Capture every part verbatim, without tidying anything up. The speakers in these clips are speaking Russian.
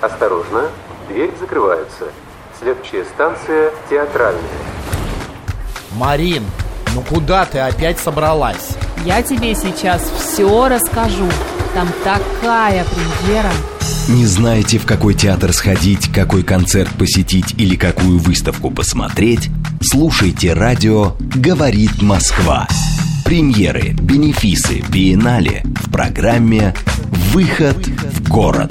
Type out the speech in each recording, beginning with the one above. Осторожно, дверь закрывается. Следующая станция театральная. Марин, ну куда ты опять собралась? Я тебе сейчас все расскажу. Там такая премьера. Не знаете, в какой театр сходить, какой концерт посетить или какую выставку посмотреть? Слушайте радио «Говорит Москва». Премьеры, бенефисы, биеннале в программе «Выход в город».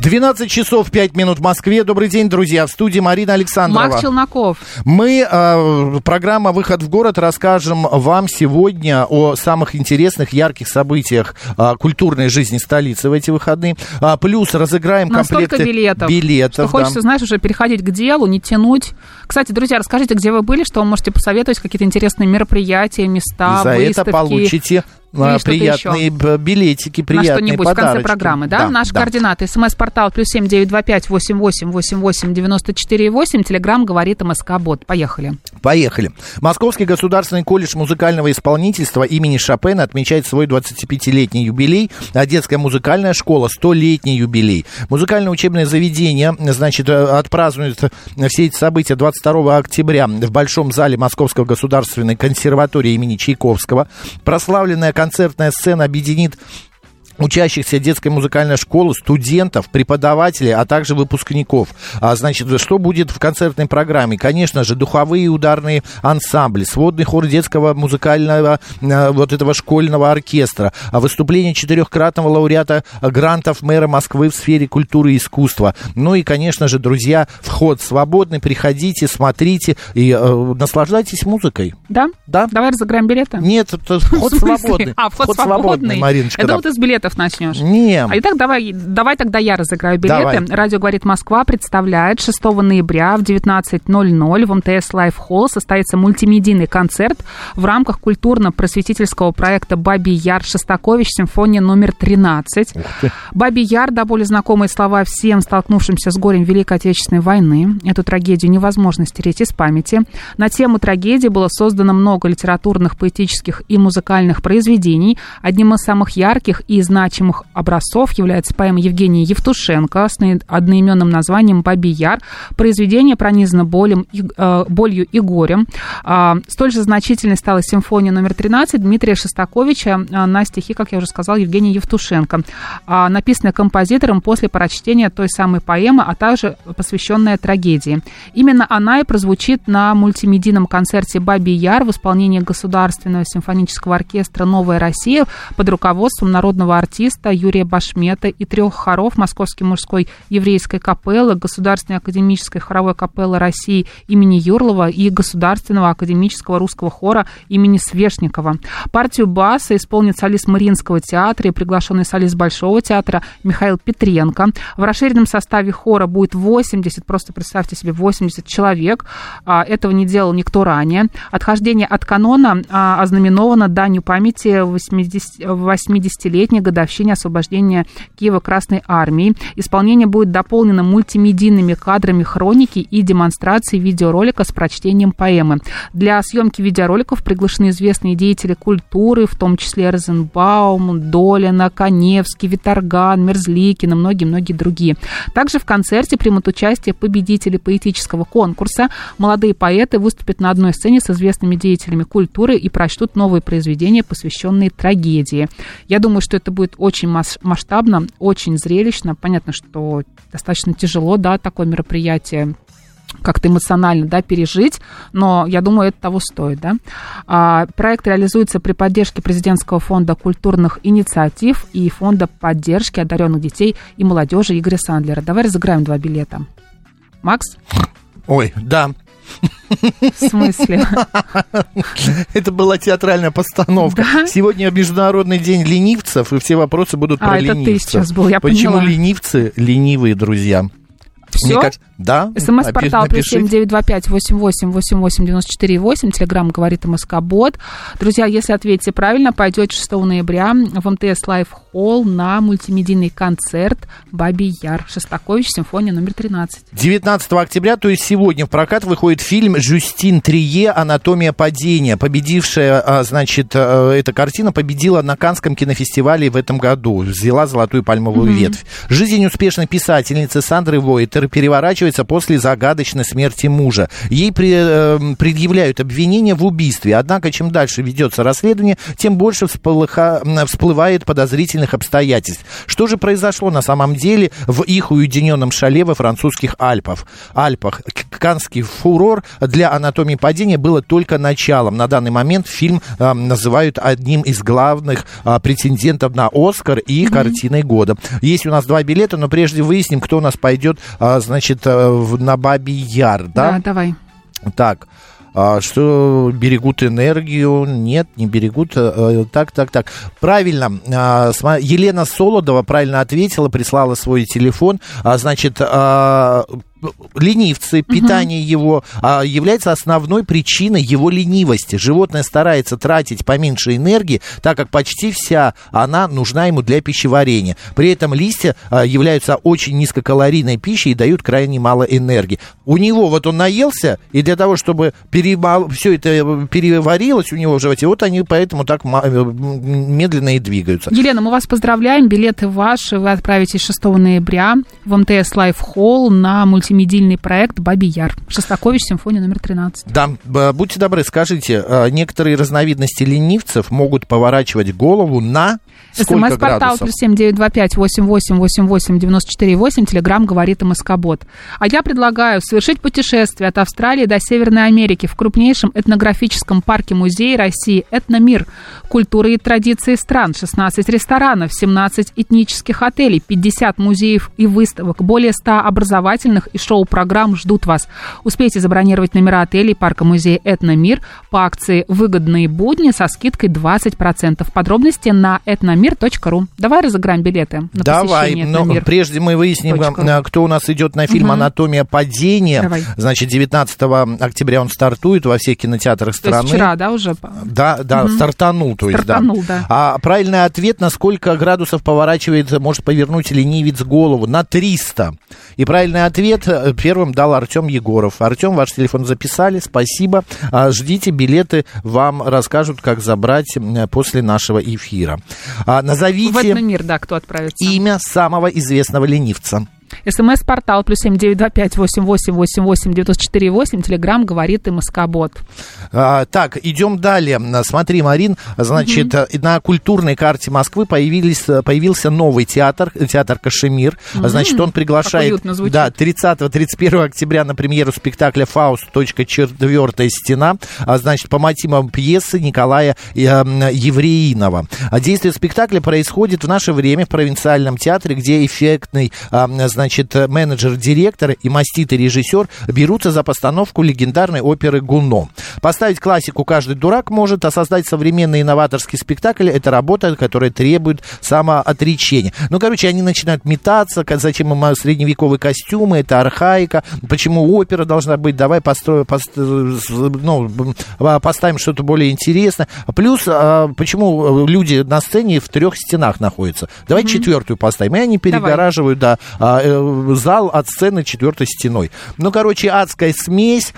двенадцать часов пять минут в Москве. Добрый день, друзья. В студии Марина Александрова. Марк Челноков. Мы, э, программа «Выход в город», расскажем вам сегодня о самых интересных, ярких событиях э, культурной жизни столицы в эти выходные. А, плюс разыграем комплекты билетов, билетов. Что да. Хочется, знаешь, уже переходить к делу, не тянуть. Кстати, друзья, расскажите, где вы были, что вы можете посоветовать, какие-то интересные мероприятия, места, за выставки. За это получите... приятные еще. билетики, приятные подарочки. На что-нибудь подарочки. В конце программы, да? да Наши да. координаты. СМС-портал плюс семь девять два пять восемь восемь восемь восемь девять четыре восемь. Телеграм говорит МСК-бот. Поехали. Поехали. Московский государственный колледж музыкального исполнительства имени Шопена отмечает свой двадцатипятилетний юбилей. А детская музыкальная школа столетний юбилей. Музыкальное учебное заведение, значит, отпразднует все эти события двадцать второго октября в Большом зале Московского государственной консерватории имени Чайковского. Прославленная концертная сцена объединит учащихся детской музыкальной школы, студентов, преподавателей, а также выпускников. А, значит, что будет в концертной программе? Конечно же, духовые и ударные ансамбли, сводный хор детского музыкального э, вот этого школьного оркестра, выступление четырехкратного лауреата грантов мэра Москвы в сфере культуры и искусства. Ну и, конечно же, друзья, вход свободный, приходите, смотрите и э, наслаждайтесь музыкой. Да? Да? Давай разыграем билеты? Нет, вход свободный. А, вход, вход свободный. свободный, Мариночка. Я думала, да. ты с билетов начнешь. Не. А итак, давай, давай тогда я разыграю билеты. Давай. Радио «Говорит Москва» представляет шестого ноября в девятнадцать ноль ноль в МТС Лайф Холл состоится мультимедийный концерт в рамках культурно-просветительского проекта «Бабий Яр Шостакович симфония номер тринадцать». «Бабий Яр» — до боли знакомые слова всем столкнувшимся с горем Великой Отечественной войны. Эту трагедию невозможно стереть из памяти. На тему трагедии было создано много литературных, поэтических и музыкальных произведений. Одним из самых ярких и знаменитых значимых образцов является поэма Евгения Евтушенко с одноименным названием «Бабий Яр». Произведение пронизано болем, э, болью и горем. Э, столь же значительной стала симфония номер тринадцать Дмитрия Шостаковича э, на стихи, как я уже сказала, Евгения Евтушенко, э, написанная композитором после прочтения той самой поэмы, а также посвященная трагедии. Именно она и прозвучит на мультимедийном концерте «Бабий Яр» в исполнении Государственного симфонического оркестра «Новая Россия» под руководством народного артиста Юрия Башмета и трех хоров Московской мужской еврейской капеллы, Государственной академической хоровой капеллы России имени Юрлова и Государственного академического русского хора имени Свешникова. Партию баса исполнит солист Мариинского театра и приглашенный солист Большого театра Михаил Петренко. В расширенном составе хора будет восемьдесят, просто представьте себе, восемьдесят человек. Этого не делал никто ранее. Отхождение от канона ознаменовано данью памяти восьмидесятилетней годовщине освобождения Киева Красной Армии. Исполнение будет дополнено мультимедийными кадрами хроники и демонстрацией видеоролика с прочтением поэмы. Для съемки видеороликов приглашены известные деятели культуры, в том числе Розенбаум, Долина, Каневский, Виторган, Мерзликин и многие-многие другие. Также в концерте примут участие победители поэтического конкурса. Молодые поэты выступят на одной сцене с известными деятелями культуры и прочтут новые произведения, посвященные трагедии. Я думаю, что это будет будет очень масштабно, очень зрелищно. Понятно, что достаточно тяжело, да, такое мероприятие как-то эмоционально, да, пережить, но я думаю, это того стоит, да. А, проект реализуется при поддержке президентского фонда культурных инициатив и фонда поддержки одаренных детей и молодежи Игоря Сандлера. Давай разыграем два билета. Макс? Ой, да. В смысле? Это была театральная постановка. Да? Сегодня Международный день ленивцев, и все вопросы будут а, про ленивцев. А, это ты сейчас был, я Почему поняла. Ленивцы ленивые, друзья? Все? Мне кажется, Да. СМС-портал плюс семь девять два пять восемь восемь восемь восемь девять четыре восемь. Телеграмм говорит МСК-бот. Друзья, если ответите правильно, пойдете шестого ноября в МТС Лайф Холл на мультимедийный концерт «Бабий Яр Шостакович. Симфония номер тринадцать». девятнадцатого октября, то есть сегодня, в прокат выходит фильм «Жюстин Трие. Анатомия падения». Победившая, значит, эта картина победила на Каннском кинофестивале в этом году. Взяла золотую пальмовую mm-hmm. ветвь. Жизнь успешной писательницы Сандры Войтер переворачивается после загадочной смерти мужа. Ей предъявляют обвинения в убийстве. Однако, чем дальше ведется расследование, тем больше всплыха, всплывает подозрительных обстоятельств. Что же произошло на самом деле в их уединенном шале во французских Альпах? Альпах. Каннский фурор для «Анатомии падения» было только началом. На данный момент фильм э, называют одним из главных э, претендентов на «Оскар» и mm-hmm. картиной года. Есть у нас два билета, но прежде выясним, кто у нас пойдет, э, значит, на «Бабий Яр», да? Да, давай. Так, что берегут энергию? Нет, не берегут. Так, так, так. Правильно. Елена Солодова правильно ответила, прислала свой телефон. Значит, ленивцы, питание uh-huh. его а, является основной причиной его ленивости. Животное старается тратить поменьше энергии, так как почти вся она нужна ему для пищеварения. При этом листья а, являются очень низкокалорийной пищей и дают крайне мало энергии. У него вот он наелся, и для того, чтобы перебал, все это переварилось у него в животе, вот они поэтому так медленно и двигаются. Елена, мы вас поздравляем, билеты ваши, вы отправитесь шестого ноября в МТС Лайф Холл на мультимедийный проект «Бабий Яр» Шостакович, симфония номер тринадцать. Да, будьте добры, скажите, некоторые разновидности ленивцев могут поворачивать голову на сколько СМС-портал градусов? семь девять два пять восемь восемь восемь восемь девять четыре восемь, телеграмм говорит МСК-бот. А я предлагаю совершить путешествие от Австралии до Северной Америки в крупнейшем этнографическом парке-музее России «Этномир». Культура и традиции стран, шестнадцать ресторанов, семнадцать этнических отелей, пятьдесят музеев и выставок, более ста образовательных и шоу-программ ждут вас. Успейте забронировать номера отелей парка-музея «Этномир» по акции «Выгодные будни» со скидкой двадцать процентов. Подробности на этномир точка ру. Давай разыграем билеты на Давай, посещение «Этномир». Давай, но прежде мы выясним, кто у нас идет на фильм угу. «Анатомия падения». Давай. Значит, девятнадцатого октября он стартует во всех кинотеатрах страны. То есть вчера, да, уже? Да, да, угу. стартанул, то есть, стартанул, да. да. А правильный ответ, на сколько градусов поворачивает, может повернуть ленивец голову? На триста. И правильный ответ первым дал Артем Егоров. Артем, ваш телефон записали, спасибо. Ждите, билеты вам расскажут, как забрать после нашего эфира. Назовите в Этномир, да, кто отправится. Имя самого известного ленивца. СМС-портал плюс семь девять два пять восемь восемь восемь восемь девять четыре восемь. Телеграмм говорит МСК-бот. А, так, идем далее. Смотри, Марин, значит, mm-hmm. на культурной карте Москвы появились, появился новый театр, театр Кашемир. Mm-hmm. Значит, он приглашает да, тридцатого — тридцать первого октября на премьеру спектакля «Фауст. Четвертая стена». Значит, по мотивам пьесы Николая Евреинова. Действие спектакля происходит в наше время в провинциальном театре, где эффектный, значит, Значит, менеджер-директор и маститый режиссер берутся за постановку легендарной оперы «Гуно». Поставить классику каждый дурак может, а создать современный инноваторский спектакль – это работа, которая требует самоотречения. Ну, короче, они начинают метаться, зачем им средневековые костюмы, это архаика, почему опера должна быть, давай построим, пост, ну, поставим что-то более интересное. Плюс, почему люди на сцене в трех стенах находятся. Давай mm-hmm. четвертую поставим. И они перегораживают, давай. да, зал от сцены четвертой стеной. Ну, короче, адская смесь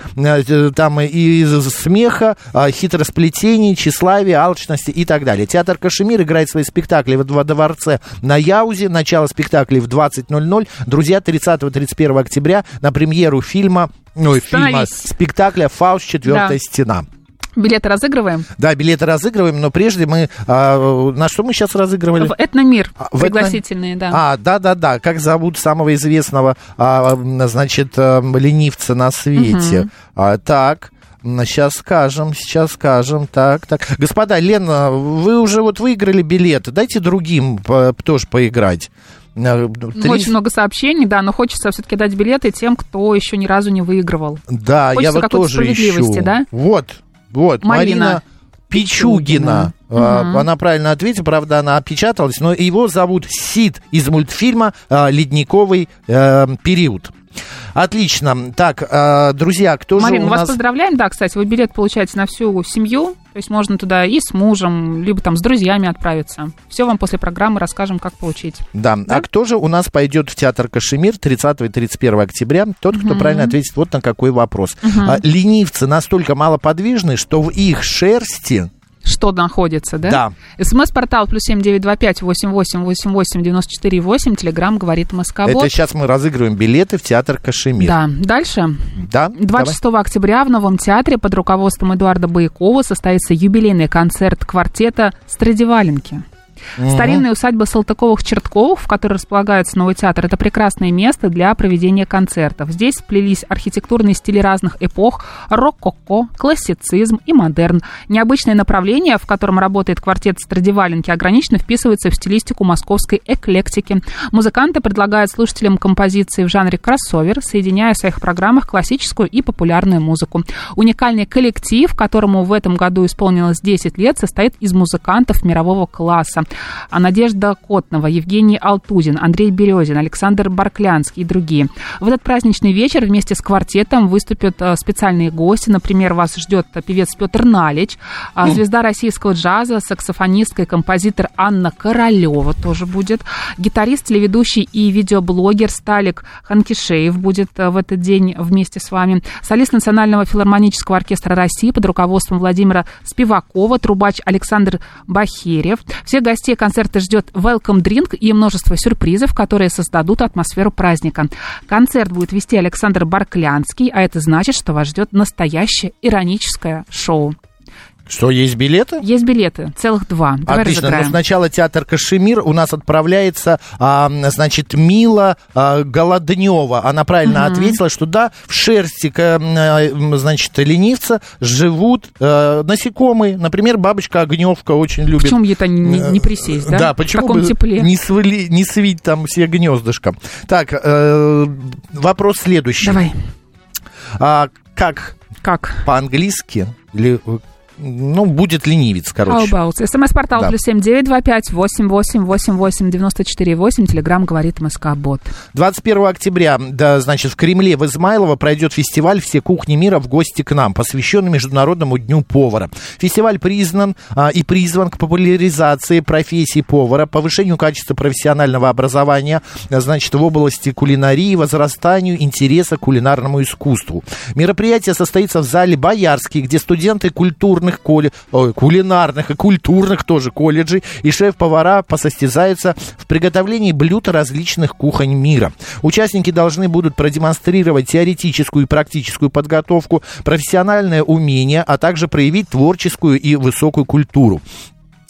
там и смеха, хитросплетений, тщеславия, алчности и так далее. Театр Кашемир играет свои спектакли во дворце на Яузе. Начало спектаклей в двадцать ноль-ноль. Друзья, тридцатого — тридцать первого октября на премьеру фильма, ну, фильма спектакля «Фауст. Четвертая да. стена». Билеты разыгрываем? Да, билеты разыгрываем, но прежде мы... А, на что мы сейчас разыгрывали? В «Этномир» в пригласительные, этно... да. А, да-да-да, как зовут самого известного, а, значит, ленивца на свете. Угу. А, так... Сейчас скажем, сейчас скажем, так, так. Господа, Лена, вы уже вот выиграли билеты, дайте другим по, тоже поиграть. триста Очень много сообщений, да, но хочется все-таки дать билеты тем, кто еще ни разу не выигрывал. Да, хочется я вот тоже ищу. Да? Вот, вот, Марина, Марина Пичугина. Пичугина. Uh-huh. Она правильно ответила, правда, она опечаталась, но его зовут Сид из мультфильма «Ледниковый период». Отлично. Так, друзья, кто Марин, же у нас... Марин, мы вас поздравляем, да, кстати, вы билет получаете на всю семью, то есть можно туда и с мужем, либо там с друзьями отправиться. Все вам после программы расскажем, как получить. Да, да? А кто же у нас пойдет в театр Кашемир тридцатого и тридцать первого октября? Тот, кто угу. правильно ответит вот на какой вопрос. Угу. Ленивцы настолько малоподвижны, что в их шерсти... Что находится, да? Да. СМС-портал плюс семь девять два пять восемь восемь восемь восемь девять четыре восемь. Телеграмм говорит Москва. Это сейчас мы разыгрываем билеты в театр Кашемир. Да. Дальше. Да. двадцать шестого октября в Новом театре под руководством Эдуарда Боякова состоится юбилейный концерт квартета «Страдиваленки». Угу. Старинная усадьба Салтыковых-Чертковых, в которой располагается Новый театр, это прекрасное место для проведения концертов. Здесь сплелись архитектурные стили разных эпох, рококо, классицизм и модерн. Необычное направление, в котором работает квартет Страдиваленки, ограниченно вписывается в стилистику московской эклектики. Музыканты предлагают слушателям композиции в жанре кроссовер, соединяя в своих программах классическую и популярную музыку. Уникальный коллектив, которому в этом году исполнилось десять лет, состоит из музыкантов мирового класса. Надежда Котнова, Евгений Алтузин, Андрей Березин, Александр Барклянский и другие. В этот праздничный вечер вместе с квартетом выступят специальные гости. Например, вас ждет певец Петр Налич, звезда российского джаза, саксофонистка и композитор Анна Королева тоже будет. Гитарист, телеведущий и видеоблогер Сталик Ханкишеев будет в этот день вместе с вами. Солист Национального филармонического оркестра России под руководством Владимира Спивакова, трубач Александр Бахерев. Все гости Гостей концерта ждет welcome drink и множество сюрпризов, которые создадут атмосферу праздника. Концерт будет вести Александр Барклянский, а это значит, что вас ждет настоящее ироническое шоу. Что, есть билеты? Есть билеты, целых два. Давай Отлично, разыграем. Но сначала театр Кашемир у нас отправляется, а, значит, Мила а, Голоднева. Она правильно угу. ответила, что да, в шерсти, значит, ленивца живут а, насекомые. Например, бабочка-огневка очень любит. Почему ей-то не, не присесть, да? Да, почему в таком бы тепле? Не, свали, не свить там все гнездышком. Так, э, вопрос следующий. Давай. А, как? Как? По-английски или... Ну, будет ленивец, короче. How about? СМС-портал да. плюс семь девять два пять восемь восемь восемь восемь девять четыре восемь. Телеграмм говорит Москва-бот. двадцать первого октября, да, значит, в Кремле в Измайлово пройдет фестиваль «Все кухни мира в гости к нам», посвященный Международному дню повара. Фестиваль признан а, и призван к популяризации профессии повара, повышению качества профессионального образования, а, значит, в области кулинарии, возрастанию интереса к кулинарному искусству. Мероприятие состоится в зале «Боярский», где студенты культурно Коли... Ой, кулинарных и культурных тоже колледжей и шеф-повара посостязаются в приготовлении блюд различных кухонь мира. Участники должны будут продемонстрировать теоретическую и практическую подготовку, профессиональное умение, а также проявить творческую и высокую культуру.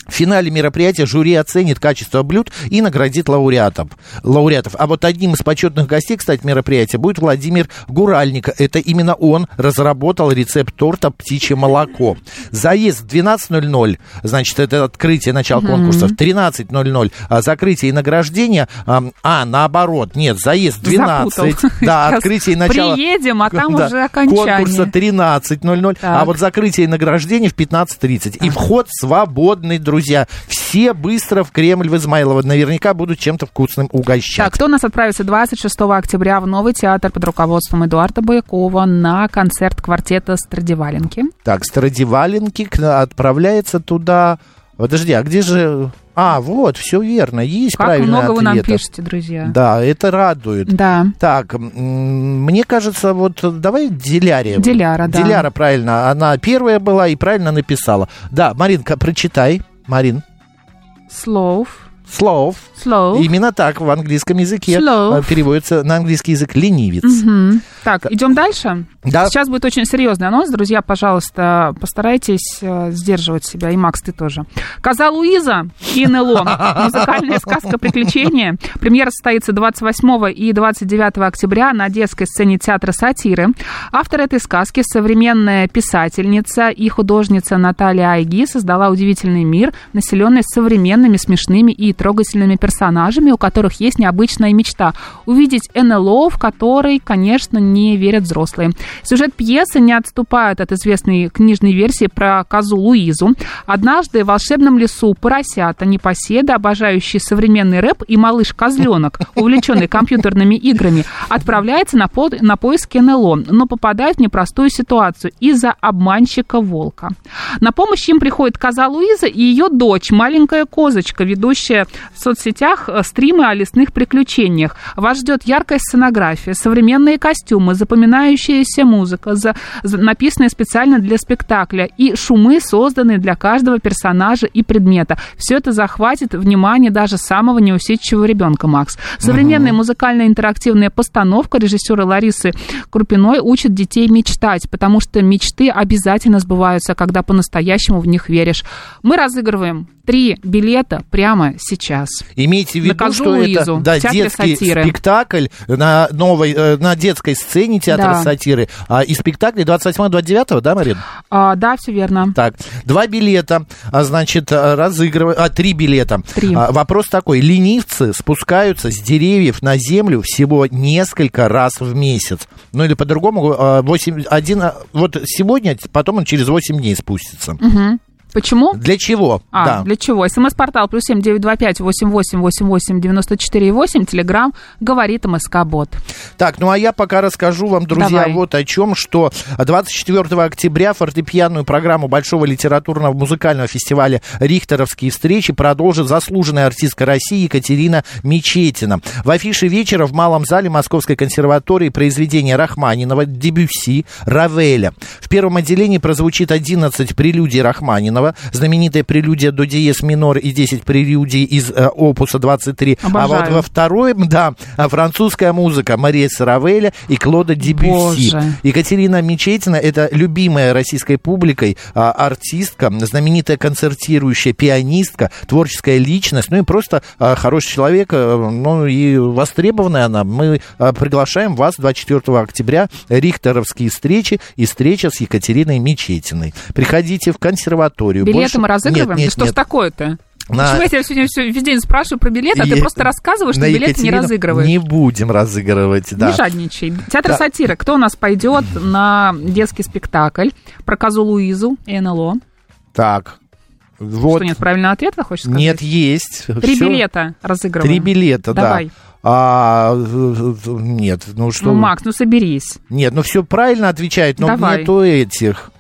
В финале мероприятия жюри оценит качество блюд и наградит лауреатов. лауреатов. А вот одним из почетных гостей, кстати, мероприятия будет Владимир Гуральник. Это именно он разработал рецепт торта «Птичье молоко». Заезд в двенадцать ноль ноль, значит, это открытие, начало mm-hmm. конкурса, в тринадцать ноль ноль закрытие и награждение. А, а наоборот, нет, заезд в двенадцать. Запутал. Да, открытие и начало. Приедем, а там да, уже окончание. Конкурса тринадцать ноль ноль, так. А вот закрытие и награждение в пятнадцать тридцать. Так. И вход свободный, друзья. Друзья, все быстро в Кремль в Измайлово. Наверняка будут чем-то вкусным угощать. Так, кто у нас отправится двадцать шестого октября в Новый театр под руководством Эдуарда Боякова на концерт квартета «Страдиваленки»? Так, «Страдиваленки» отправляется туда... Подожди, а где же... А, вот, все верно, есть правильный ответ. Как много ответа. Вы нам пишете, друзья. Да, это радует. Да. Так, мне кажется, вот давай Диляре. Диляра, да. Диляра, правильно, она первая была и правильно написала. Да, Маринка, прочитай. Марин. Слов. Слов. Слов. Именно так в английском языке Slow. Переводится на английский язык ленивец. Угу. Так, идем дальше. Да. Сейчас будет очень серьезный анонс. Друзья, пожалуйста, постарайтесь сдерживать себя. И, Макс, ты тоже. «Коза Луиза» и НЛО. Музыкальная сказка «Приключения». Премьера состоится двадцать восьмого и двадцать девятого октября на детской сцене театра «Сатиры». Автор этой сказки, современная писательница и художница Наталья Айги, создала удивительный мир, населенный современными, смешными и и трогательными персонажами, у которых есть необычная мечта – увидеть НЛО, в который, конечно, не верят взрослые. Сюжет пьесы не отступает от известной книжной версии про Козу Луизу. Однажды в волшебном лесу поросята, непоседы, обожающие современный рэп, и малыш-козленок, увлеченный компьютерными играми, отправляется на, по- на поиски НЛО, но попадает в непростую ситуацию из-за обманщика-волка. На помощь им приходит Коза Луиза и ее дочь, маленькая козочка, ведущая в соцсетях стримы о лесных приключениях. Вас ждет яркая сценография, современные костюмы, запоминающаяся музыка, за, за, написанная специально для спектакля, и шумы, созданные для каждого персонажа и предмета. Все это захватит внимание даже самого неусидчивого ребенка, Макс. Современная uh-huh. музыкальная интерактивная постановка режиссера Ларисы Крупиной учит детей мечтать, потому что мечты обязательно сбываются, когда по-настоящему в них веришь. Мы разыгрываем три билета прямо сейчас. Имейте в виду, на Козу что Луизу, это да, детский сатиры. Спектакль на, новой, на детской сцене театра да. сатиры. И спектакль двадцать восьмого двадцать девятого, да, Марин? А, да, все верно. Так, два билета, значит, разыгрываем... А, три билета. Три. А, вопрос такой. Ленивцы спускаются с деревьев на землю всего несколько раз в месяц. Ну, или по-другому, восемь, один, вот сегодня, потом он через восемь дней спустится. Угу. Почему? Для чего? А, да. для чего? СМС-портал плюс семь девять два пять восемь восемь восемь восемь девять четыре восемь. Телеграм говорит МСК-бот. Так, ну а я пока расскажу вам, друзья, Давай. вот о чем, что двадцать четвёртого октября фортепианную программу Большого литературного музыкального фестиваля «Рихтеровские встречи» продолжит заслуженная артистка России Екатерина Мечетина. В афише вечера в Малом зале Московской консерватории произведения Рахманинова, Дебюсси, Равеля. В первом отделении прозвучит одиннадцать прелюдий Рахманинова, знаменитая прелюдия до диез минор и десять прелюдий из э, опуса двадцать три. Обожаю. А вот во втором, да, французская музыка Мариэс Равеля и Клода Дебюсси. Боже. Екатерина Мечетина – это любимая российской публикой э, артистка, знаменитая концертирующая пианистка, творческая личность, ну и просто э, хороший человек, э, ну и востребованная она. Мы э, приглашаем вас двадцать четвёртого октября, «Рихтеровские встречи» и встреча с Екатериной Мечетиной. Приходите в консерваторию. Билеты больше... мы разыгрываем? Нет, нет, да что нет. ж такое-то? На... Почему я тебя сегодня все, весь день спрашиваю про билеты, а е... ты просто рассказываешь, что билеты не разыгрываешь? Не будем разыгрывать, да. Не жадничай. Театр да. сатиры. Кто у нас пойдет на детский спектакль про Козу Луизу и НЛО? Так... Вот. Что, нет правильного ответа, хочешь сказать? Нет, есть. Три Всё. билета разыгрываем. Три билета, Давай. да. А, нет, ну что... Ну, Макс, ну соберись. Нет, ну все правильно отвечает, но Давай. нету этих...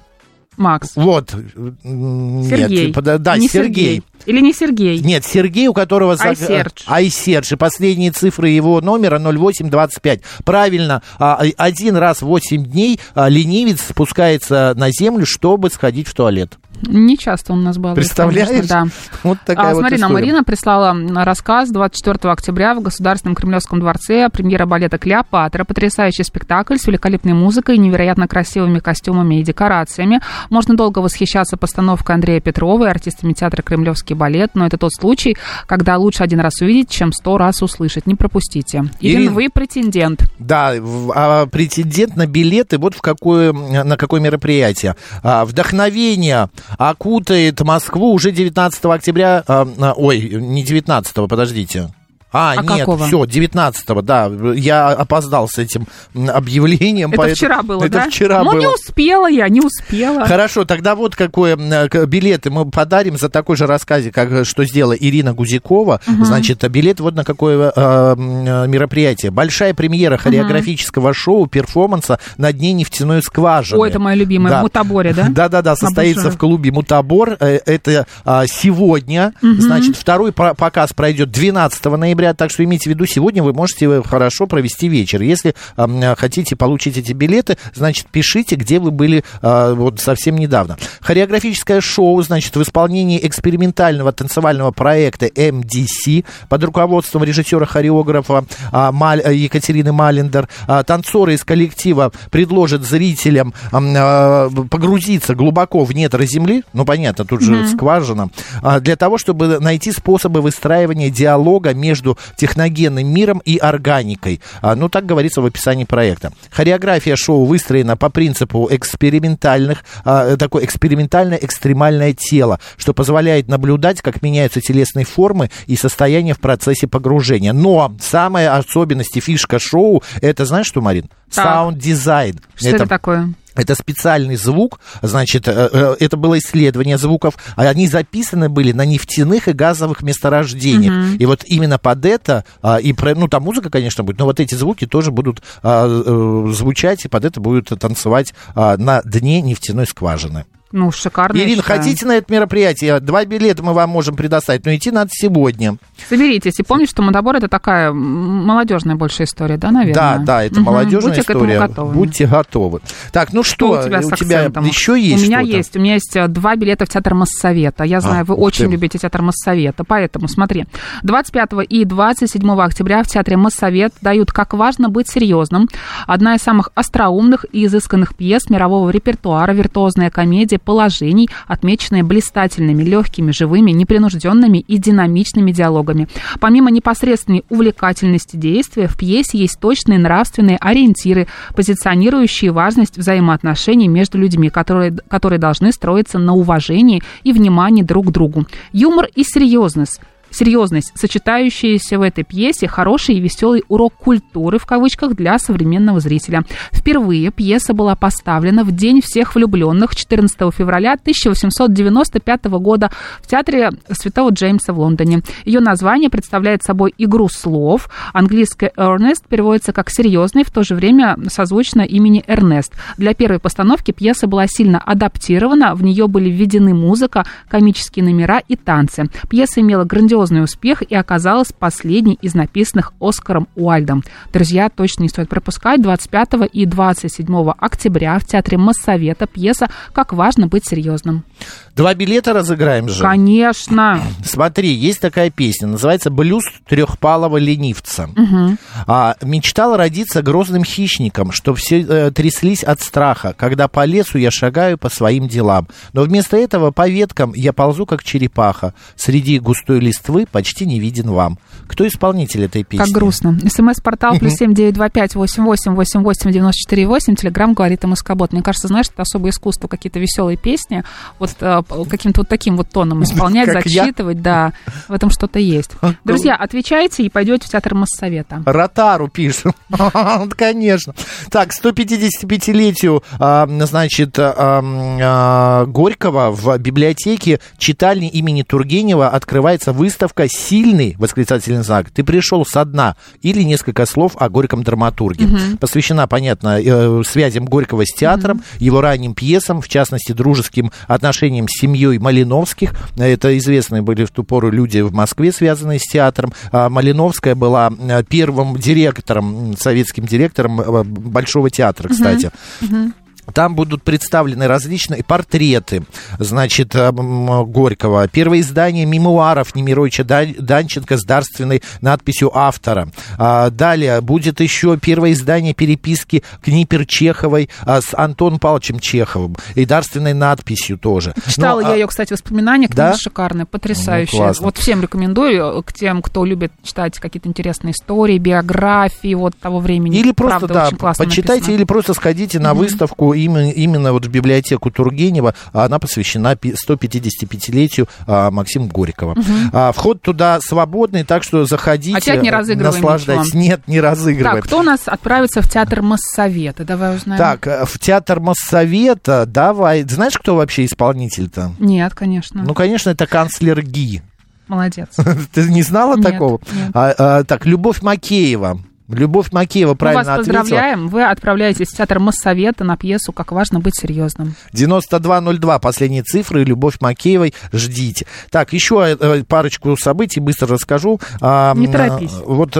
Макс. Вот. Сергей. Нет, да, не Сергей. Сергей. Или не Сергей? Нет, Сергей, у которого... Айсердж. Айсердж. И последние цифры его номера ноль восемь двадцать пять. Правильно. Один раз в восемь дней ленивец спускается на землю, чтобы сходить в туалет. Не часто он у нас балует. Представляешь? Конечно, да. Вот такая а, вот смотри, история. Нам Марина прислала рассказ. двадцать четвёртого октября в Государственном Кремлевском дворце премьера балета «Клеопатра». Потрясающий спектакль с великолепной музыкой, невероятно красивыми костюмами и декорациями. Можно долго восхищаться постановкой Андрея Петрова и артистами театра «Кремлевский балет», но это тот случай, когда лучше один раз увидеть, чем сто раз услышать. Не пропустите. Ирина, вы претендент. Да, а претендент на билеты вот в какое, на какое мероприятие. А, вдохновение... окутает Москву уже девятнадцатого октября, э, ой, не девятнадцатого, подождите. А, а нет, какого? Все, девятнадцатого, да, я опоздал с этим объявлением. Это поэтому... вчера было, Это да? вчера Но было. не успела я, не успела. Хорошо, тогда вот какое билеты мы подарим за такой же рассказе, как что сделала Ирина Гузякова. Угу. Значит, билет вот на какое э, мероприятие. Большая премьера хореографического угу. шоу, перформанса «На дне нефтяной скважины». Ой, это моя любимая, да. в Мутаборе, да? Да-да-да, состоится в клубе «Мутабор». Это сегодня, угу. значит, второй показ пройдет двенадцатого ноября. Так что имейте в виду, сегодня вы можете хорошо провести вечер. Если э, хотите получить эти билеты, значит, пишите, где вы были э, вот совсем недавно. Хореографическое шоу, значит, в исполнении экспериментального танцевального проекта эм ди си под руководством режиссера-хореографа э, Маль, Екатерины Малендер. Э, танцоры из коллектива предложат зрителям э, погрузиться глубоко в недра земли, ну, понятно, тут же mm-hmm. скважина, э, для того, чтобы найти способы выстраивания диалога между между техногенным миром и органикой. Ну, так говорится в описании проекта. Хореография шоу выстроена по принципу экспериментальных, такое экспериментальное экстремальное тело, что позволяет наблюдать, как меняются телесные формы и состояние в процессе погружения. Но самая особенность и фишка шоу, это, знаешь что, Марин? Саунд-дизайн. Что это, это такое? Это специальный звук, значит, это было исследование звуков, они записаны были на нефтяных и газовых месторождениях, uh-huh. и вот именно под это, и, ну, там музыка, конечно, будет, но вот эти звуки тоже будут звучать, и под это будут танцевать на дне нефтяной скважины. Ну, шикарно. Ирина, хотите на это мероприятие? Два билета мы вам можем предоставить, но идти надо сегодня. Соберитесь. И помните, что Мутабор — это такая молодежная больше история, да, наверное? Да, да, это угу. молодежная Будьте история. К этому готовы. Будьте готовы. Так, ну что, что у тебя, у тебя еще есть у меня что-то? Есть. У меня есть два билета в Театр Моссовета. Я знаю, а, вы очень ты. любите Театр Моссовета, поэтому смотри. двадцать пятого и двадцать седьмого октября в Театре Моссовет дают «Как важно быть серьезным». Одна из самых остроумных и изысканных пьес мирового репертуара, виртуозная комедия положений, отмеченные блистательными, легкими, живыми, непринужденными и динамичными диалогами. Помимо непосредственной увлекательности действия, в пьесе есть точные нравственные ориентиры, позиционирующие важность взаимоотношений между людьми, которые, которые должны строиться на уважении и внимании друг к другу. Юмор и серьезность. Серьезность, сочетающаяся в этой пьесе, хороший и веселый урок культуры, в кавычках, для современного зрителя. Впервые пьеса была поставлена в День всех влюбленных четырнадцатого февраля тысяча восемьсот девяносто пятого года в Театре Святого Джеймса в Лондоне. Ее название представляет собой игру слов. Английское «earnest» переводится как «серьезный», в то же время созвучно имени Эрнест. Для первой постановки пьеса была сильно адаптирована, в нее были введены музыка, комические номера и танцы. Пьеса имела грандиозную успех и оказалась последней из написанных Оскаром Уальдом. Друзья, точно не стоит пропускать. двадцать пятого и двадцать седьмого октября в Театре Моссовета пьеса «Как важно быть серьезным». Два билета разыграем же? Конечно. Смотри, есть такая песня, называется «Блюз трехпалого ленивца». Угу. А, мечтал родиться грозным хищником, что все э, тряслись от страха, когда по лесу я шагаю по своим делам. Но вместо этого по веткам я ползу, как черепаха. Среди густой листвы почти не виден вам. Кто исполнитель этой песни? Как грустно. СМС-портал плюс семь девять два пять восемь восемь восемь восемь девять четыре восемь. Телеграм говорит о Москобот. Мне кажется, знаешь, это особое искусство, какие-то веселые песни вот э, каким-то вот таким вот тоном исполнять, зачитывать, я? Да. В этом что-то есть. Друзья, отвечайте и пойдете в Театр Моссовета. Ротару пишем. Конечно. Так, сто пятидесятипятилетию, значит, Горького в библиотеке читальни имени Тургенева открывается выставка «Сильный восклицательный знак. Ты пришел со дна» или несколько слов о горьком драматурге. Uh-huh. Посвящена, понятно, связям Горького с театром, uh-huh. его ранним пьесам, в частности, дружеским отношениям с семьей Малиновских. Это известные были в ту пору люди в Москве, связанные с театром. Малиновская была первым директором, советским директором Большого театра, кстати. Uh-huh. Uh-huh. Там будут представлены различные портреты, значит, Горького. Первое издание мемуаров Немировича Данченко с дарственной надписью автора. Далее будет еще первое издание переписки Книпер-Чеховой с Антоном Павловичем Чеховым и дарственной надписью тоже. Читала Но, я ее, кстати, воспоминания, книга да? шикарная, потрясающая. Ну, вот всем рекомендую, к тем, кто любит читать какие-то интересные истории, биографии вот того времени. Или просто, правда, да, почитайте, написано. Или просто сходите на mm-hmm. выставку. Именно вот в библиотеку Тургенева она посвящена сто пятидесятипятилетию Максима Горького. Угу. Вход туда свободный, так что заходите. А театр не разыгрываем. Наслаждайтесь. Ничего. Нет, не разыгрываем. Так, кто у нас отправится в Театр Моссовета? Давай узнаем. Так, в Театр Моссовета, давай. Знаешь, кто вообще исполнитель-то? Нет, конечно. Ну, конечно, это канцлер Ги. Молодец. Ты не знала нет, такого? Нет. А, а, так, Любовь Макеева. Любовь Макеева правильно ответила. Мы вас поздравляем. Вы отправляетесь в Театр Моссовета на пьесу «Как важно быть серьезным». девяносто два ноль два. Последние цифры. Любовь Макеевой. Ждите. Так, еще парочку событий быстро расскажу. Не торопись. Вот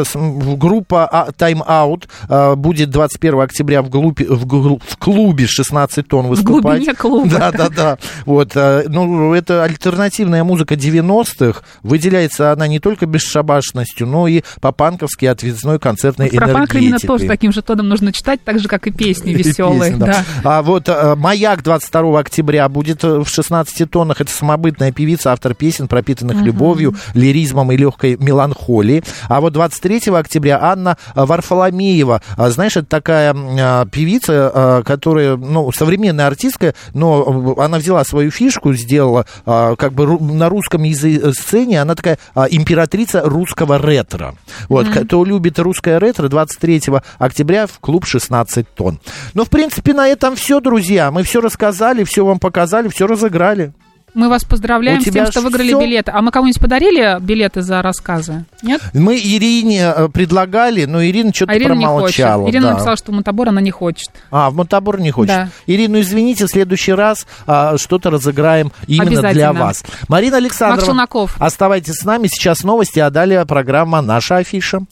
группа «Time Out» будет двадцать первого октября в, глупе, в, глу, в клубе шестнадцать тонн выступать. В глубине клуба. Да-да-да. Вот. Ну, это альтернативная музыка девяностых. Выделяется она не только бесшабашностью, но и по-панковски отвязной концерт концертной вот энергетикой. Пропанк именно тоже таким же тоном нужно читать, так же, как и песни веселые. И песни, да. Да. А вот «Маяк» двадцать второго октября будет в шестнадцати тоннах. Это самобытная певица, автор песен, пропитанных uh-huh. любовью, лиризмом и легкой меланхолией. А вот двадцать третьего октября Анна Варфоломеева. Знаешь, это такая певица, которая, ну, современная артистка, но она взяла свою фишку, сделала как бы на русском языке сцене. Она такая императрица русского ретро. Вот, mm-hmm. кто любит русское ретро, двадцать третьего октября в клуб шестнадцать тонн. Но, в принципе, на этом все, друзья. Мы все рассказали, все вам показали, все разыграли. Мы вас поздравляем с тем, что выиграли все? Билеты. А мы кому-нибудь подарили билеты за рассказы? Нет? Мы Ирине предлагали, но Ирина что-то а Ирина промолчала. Ирина да. написала, что в Мутабор она не хочет. А, в Мутабор не хочет. Да. Ирину, извините, в следующий раз а, что-то разыграем именно для вас. Марина Александровна, оставайтесь с нами. Сейчас новости, а далее программа «Наша афиша».